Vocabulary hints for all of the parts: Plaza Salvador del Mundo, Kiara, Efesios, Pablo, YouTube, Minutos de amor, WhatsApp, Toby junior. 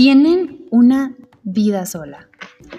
Tienen una vida sola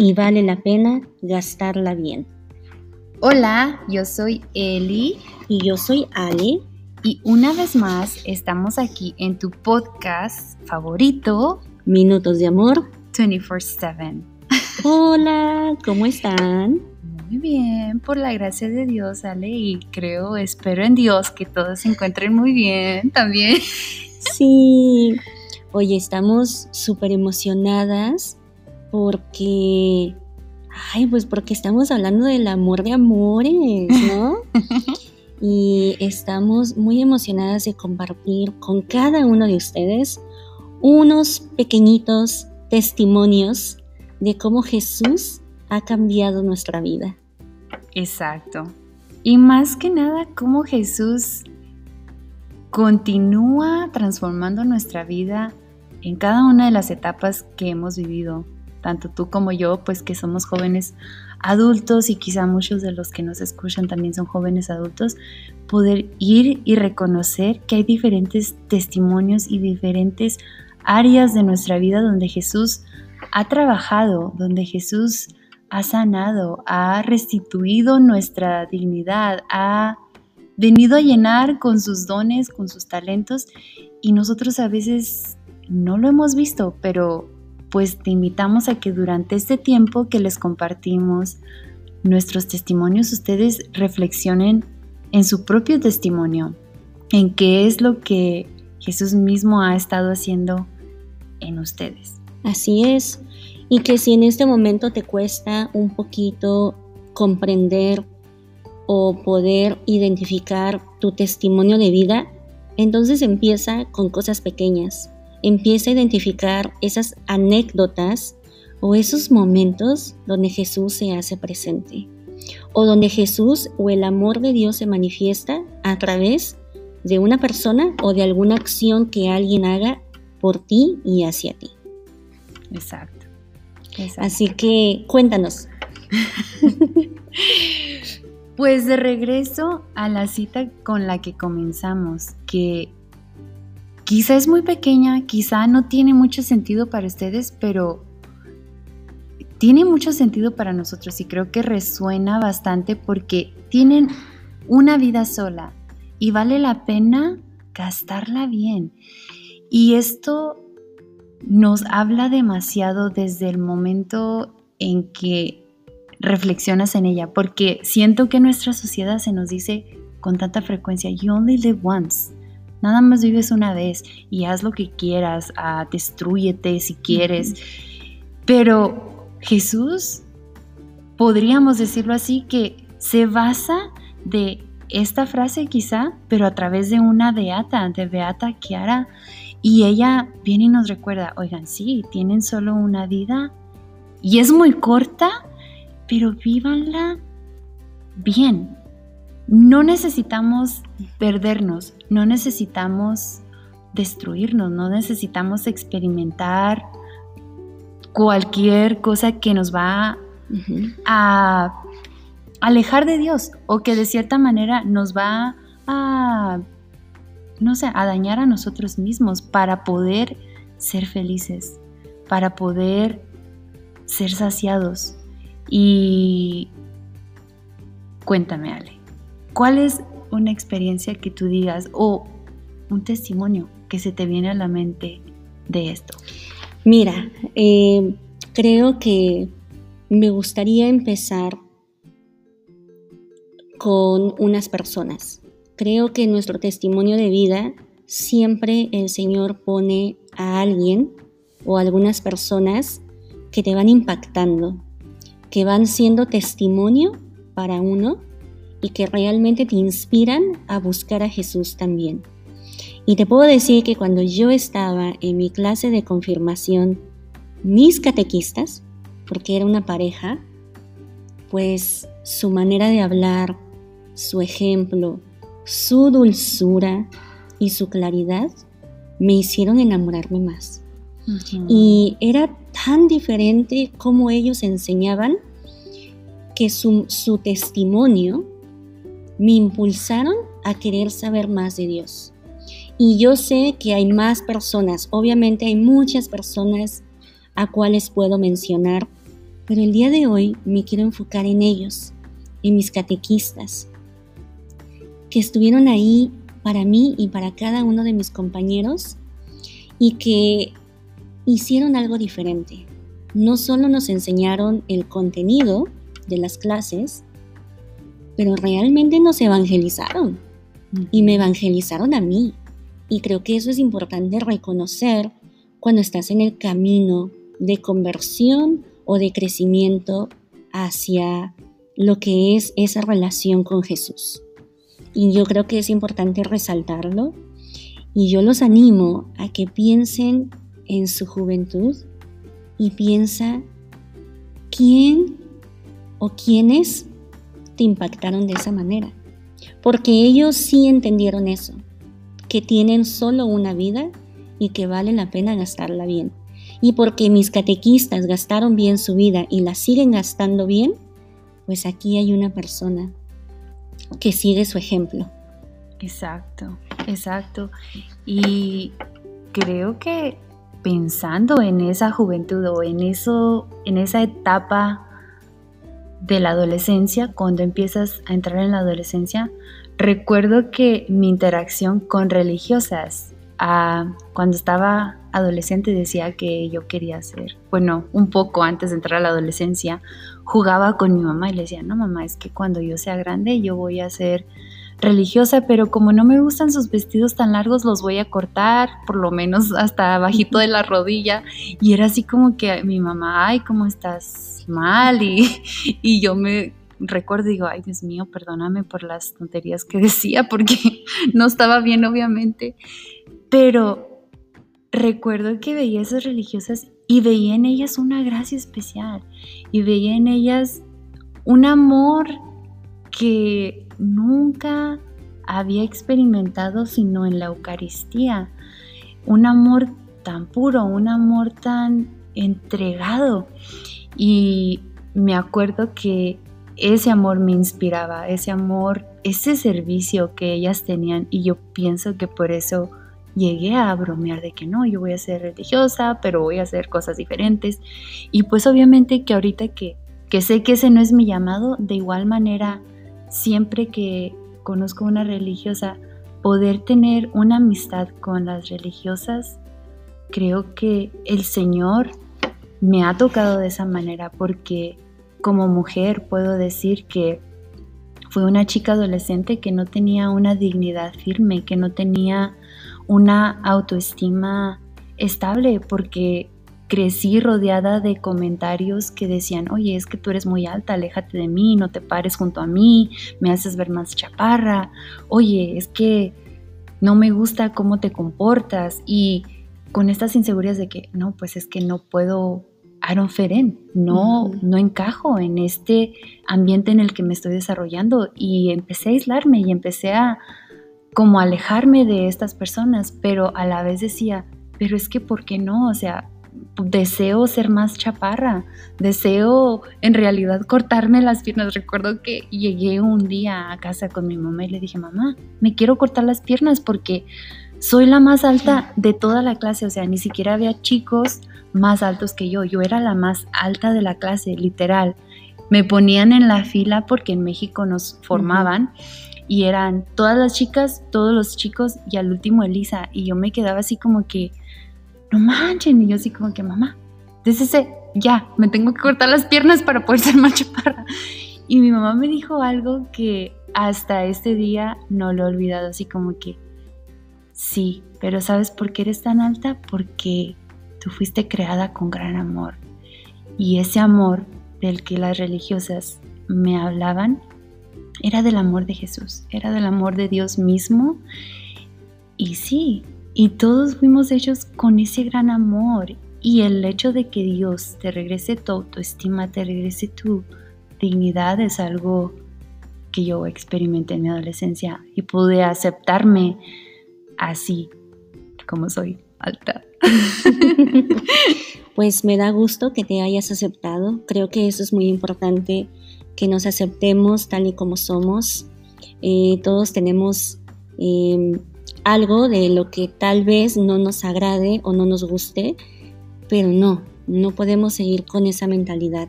y vale la pena gastarla bien. Hola, yo soy Eli y yo soy Ali y una vez más estamos aquí en tu podcast favorito, Minutos de Amor 24/7. Hola, ¿cómo están? Muy bien, por la gracia de Dios, Ale, y espero en Dios que todos se encuentren muy bien también. Sí, oye, estamos súper emocionadas porque, porque estamos hablando del amor de amores, ¿no? Y estamos muy emocionadas de compartir con cada uno de ustedes unos pequeñitos testimonios de cómo Jesús ha cambiado nuestra vida. Exacto. Y más que nada, cómo Jesús continúa transformando nuestra vida en cada una de las etapas que hemos vivido. Tanto tú como yo, pues que somos jóvenes adultos y quizá muchos de los que nos escuchan también son jóvenes adultos, poder ir y reconocer que hay diferentes testimonios y diferentes áreas de nuestra vida donde Jesús ha trabajado, donde Jesús ha sanado, ha restituido nuestra dignidad, ha venido a llenar con sus dones, con sus talentos, y nosotros a veces no lo hemos visto, pero pues te invitamos a que durante este tiempo que les compartimos nuestros testimonios, ustedes reflexionen en su propio testimonio, en qué es lo que Jesús mismo ha estado haciendo en ustedes. Así es, y que si en este momento te cuesta un poquito comprender o poder identificar tu testimonio de vida, entonces empieza con cosas pequeñas. Empieza a identificar esas anécdotas o esos momentos donde Jesús se hace presente o donde Jesús o el amor de Dios se manifiesta a través de una persona o de alguna acción que alguien haga por ti y hacia ti. Exacto. Así que cuéntanos. Pues de regreso a la cita con la que comenzamos, que quizá es muy pequeña, quizá no tiene mucho sentido para ustedes, pero tiene mucho sentido para nosotros y creo que resuena bastante porque tienen una vida sola y vale la pena gastarla bien. Y esto nos habla demasiado desde el momento en que reflexionas en ella, porque siento que nuestra sociedad se nos dice con tanta frecuencia, you only live once. Nada más vives una vez y haz lo que quieras, destrúyete si quieres. Pero Jesús, podríamos decirlo así, que se basa de esta frase quizá, pero a través de una beata, de Beata Kiara. Y ella viene y nos recuerda, oigan, sí, tienen solo una vida y es muy corta, pero vívanla bien. No necesitamos perdernos, no necesitamos destruirnos, no necesitamos experimentar cualquier cosa que nos va a alejar de Dios o que de cierta manera nos va a, a dañar a nosotros mismos para poder ser felices, para poder ser saciados. Y cuéntame, Ale. ¿Cuál es una experiencia que tú digas o un testimonio que se te viene a la mente de esto? Mira, creo que me gustaría empezar con unas personas. Creo que en nuestro testimonio de vida siempre el Señor pone a alguien o a algunas personas que te van impactando, que van siendo testimonio para uno y que realmente te inspiran a buscar a Jesús también. Y te puedo decir que cuando yo estaba en mi clase de confirmación, mis catequistas, porque era una pareja, pues su manera de hablar, su ejemplo, su dulzura y su claridad me hicieron enamorarme más. Uh-huh. Y era tan diferente como ellos enseñaban que su testimonio me impulsaron a querer saber más de Dios. Y yo sé que hay más personas, obviamente hay muchas personas a cuales puedo mencionar, pero el día de hoy me quiero enfocar en ellos, en mis catequistas, que estuvieron ahí para mí y para cada uno de mis compañeros y que hicieron algo diferente. No solo nos enseñaron el contenido de las clases, pero realmente nos evangelizaron y me evangelizaron a mí. Y creo que eso es importante reconocer cuando estás en el camino de conversión o de crecimiento hacia lo que es esa relación con Jesús. Y yo creo que es importante resaltarlo y yo los animo a que piensen en su juventud y piensa quién o quiénes te impactaron de esa manera. Porque ellos sí entendieron eso, que tienen solo una vida y que vale la pena gastarla bien. Y porque mis catequistas gastaron bien su vida y la siguen gastando bien, pues aquí hay una persona que sigue su ejemplo. Exacto, exacto. Y creo que pensando en esa juventud o en esa etapa de la adolescencia, cuando empiezas a entrar en la adolescencia, recuerdo que mi interacción con religiosas, cuando estaba adolescente decía que yo quería ser, bueno, un poco antes de entrar a la adolescencia, jugaba con mi mamá y le decía, no mamá, es que cuando yo sea grande yo voy a ser religiosa, pero como no me gustan sus vestidos tan largos, los voy a cortar, por lo menos hasta abajito de la rodilla. Y era así como que mi mamá, ay, ¿cómo estás mal? Y yo me recuerdo y digo, ay, Dios mío, perdóname por las tonterías que decía, porque no estaba bien, obviamente. Pero recuerdo que veía a esas religiosas y veía en ellas una gracia especial, y veía en ellas un amor que nunca había experimentado sino en la Eucaristía, un amor tan puro, un amor tan entregado, y me acuerdo que ese amor me inspiraba, ese amor, ese servicio que ellas tenían, y yo pienso que por eso llegué a bromear de que no, yo voy a ser religiosa, pero voy a hacer cosas diferentes, y pues obviamente que ahorita que sé que ese no es mi llamado, de igual manera siempre que conozco una religiosa, poder tener una amistad con las religiosas, creo que el Señor me ha tocado de esa manera, porque como mujer puedo decir que fui una chica adolescente que no tenía una dignidad firme, que no tenía una autoestima estable, porque crecí rodeada de comentarios que decían, oye, es que tú eres muy alta, aléjate de mí, no te pares junto a mí, me haces ver más chaparra, oye, es que no me gusta cómo te comportas, y con estas inseguridades de que, no, pues es que no puedo, no encajo en este ambiente en el que me estoy desarrollando, y empecé a aislarme y empecé a como alejarme de estas personas, pero a la vez decía, pero es que ¿por qué no? O sea, deseo ser más chaparra, deseo en realidad cortarme las piernas. Recuerdo que llegué un día a casa con mi mamá y le dije, mamá, me quiero cortar las piernas porque soy la más alta de toda la clase, o sea, ni siquiera había chicos más altos que yo era la más alta de la clase, literal. Me ponían en la fila porque en México nos formaban, y eran todas las chicas, todos los chicos y al último Elisa, y yo me quedaba así como que no manchen, y yo así como que mamá, desde ya, me tengo que cortar las piernas para poder ser más chaparra. Y mi mamá me dijo algo que hasta este día no lo he olvidado, así como que sí, pero ¿sabes por qué eres tan alta? Porque tú fuiste creada con gran amor, y ese amor del que las religiosas me hablaban era del amor de Jesús, era del amor de Dios mismo, y sí, y todos fuimos hechos con ese gran amor, y el hecho de que Dios te regrese tu autoestima, te regrese tu dignidad, es algo que yo experimenté en mi adolescencia y pude aceptarme así como soy, alta. Pues me da gusto que te hayas aceptado, creo que eso es muy importante, que nos aceptemos tal y como somos, todos tenemos algo de lo que tal vez no nos agrade o no nos guste, pero no podemos seguir con esa mentalidad.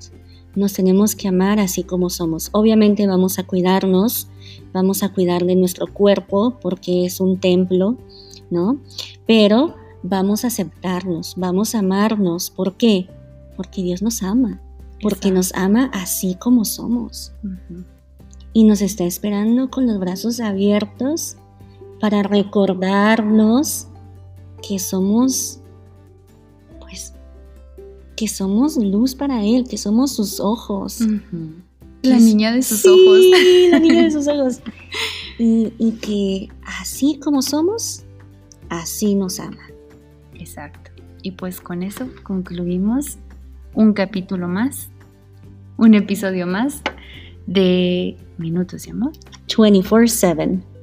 Nos tenemos que amar así como somos. Obviamente vamos a cuidarnos, vamos a cuidar de nuestro cuerpo porque es un templo, ¿no? Pero vamos a aceptarnos, vamos a amarnos. ¿Por qué? Porque Dios nos ama, porque nos ama así como somos. Uh-huh. Y nos está esperando con los brazos abiertos para recordarnos que somos luz para Él, que somos sus ojos. Uh-huh. La niña de sus ojos. Sí, la niña de sus ojos. Y que así como somos, así nos ama. Exacto. Y pues con eso concluimos un capítulo más, un episodio más de Minutos de Amor 24/7.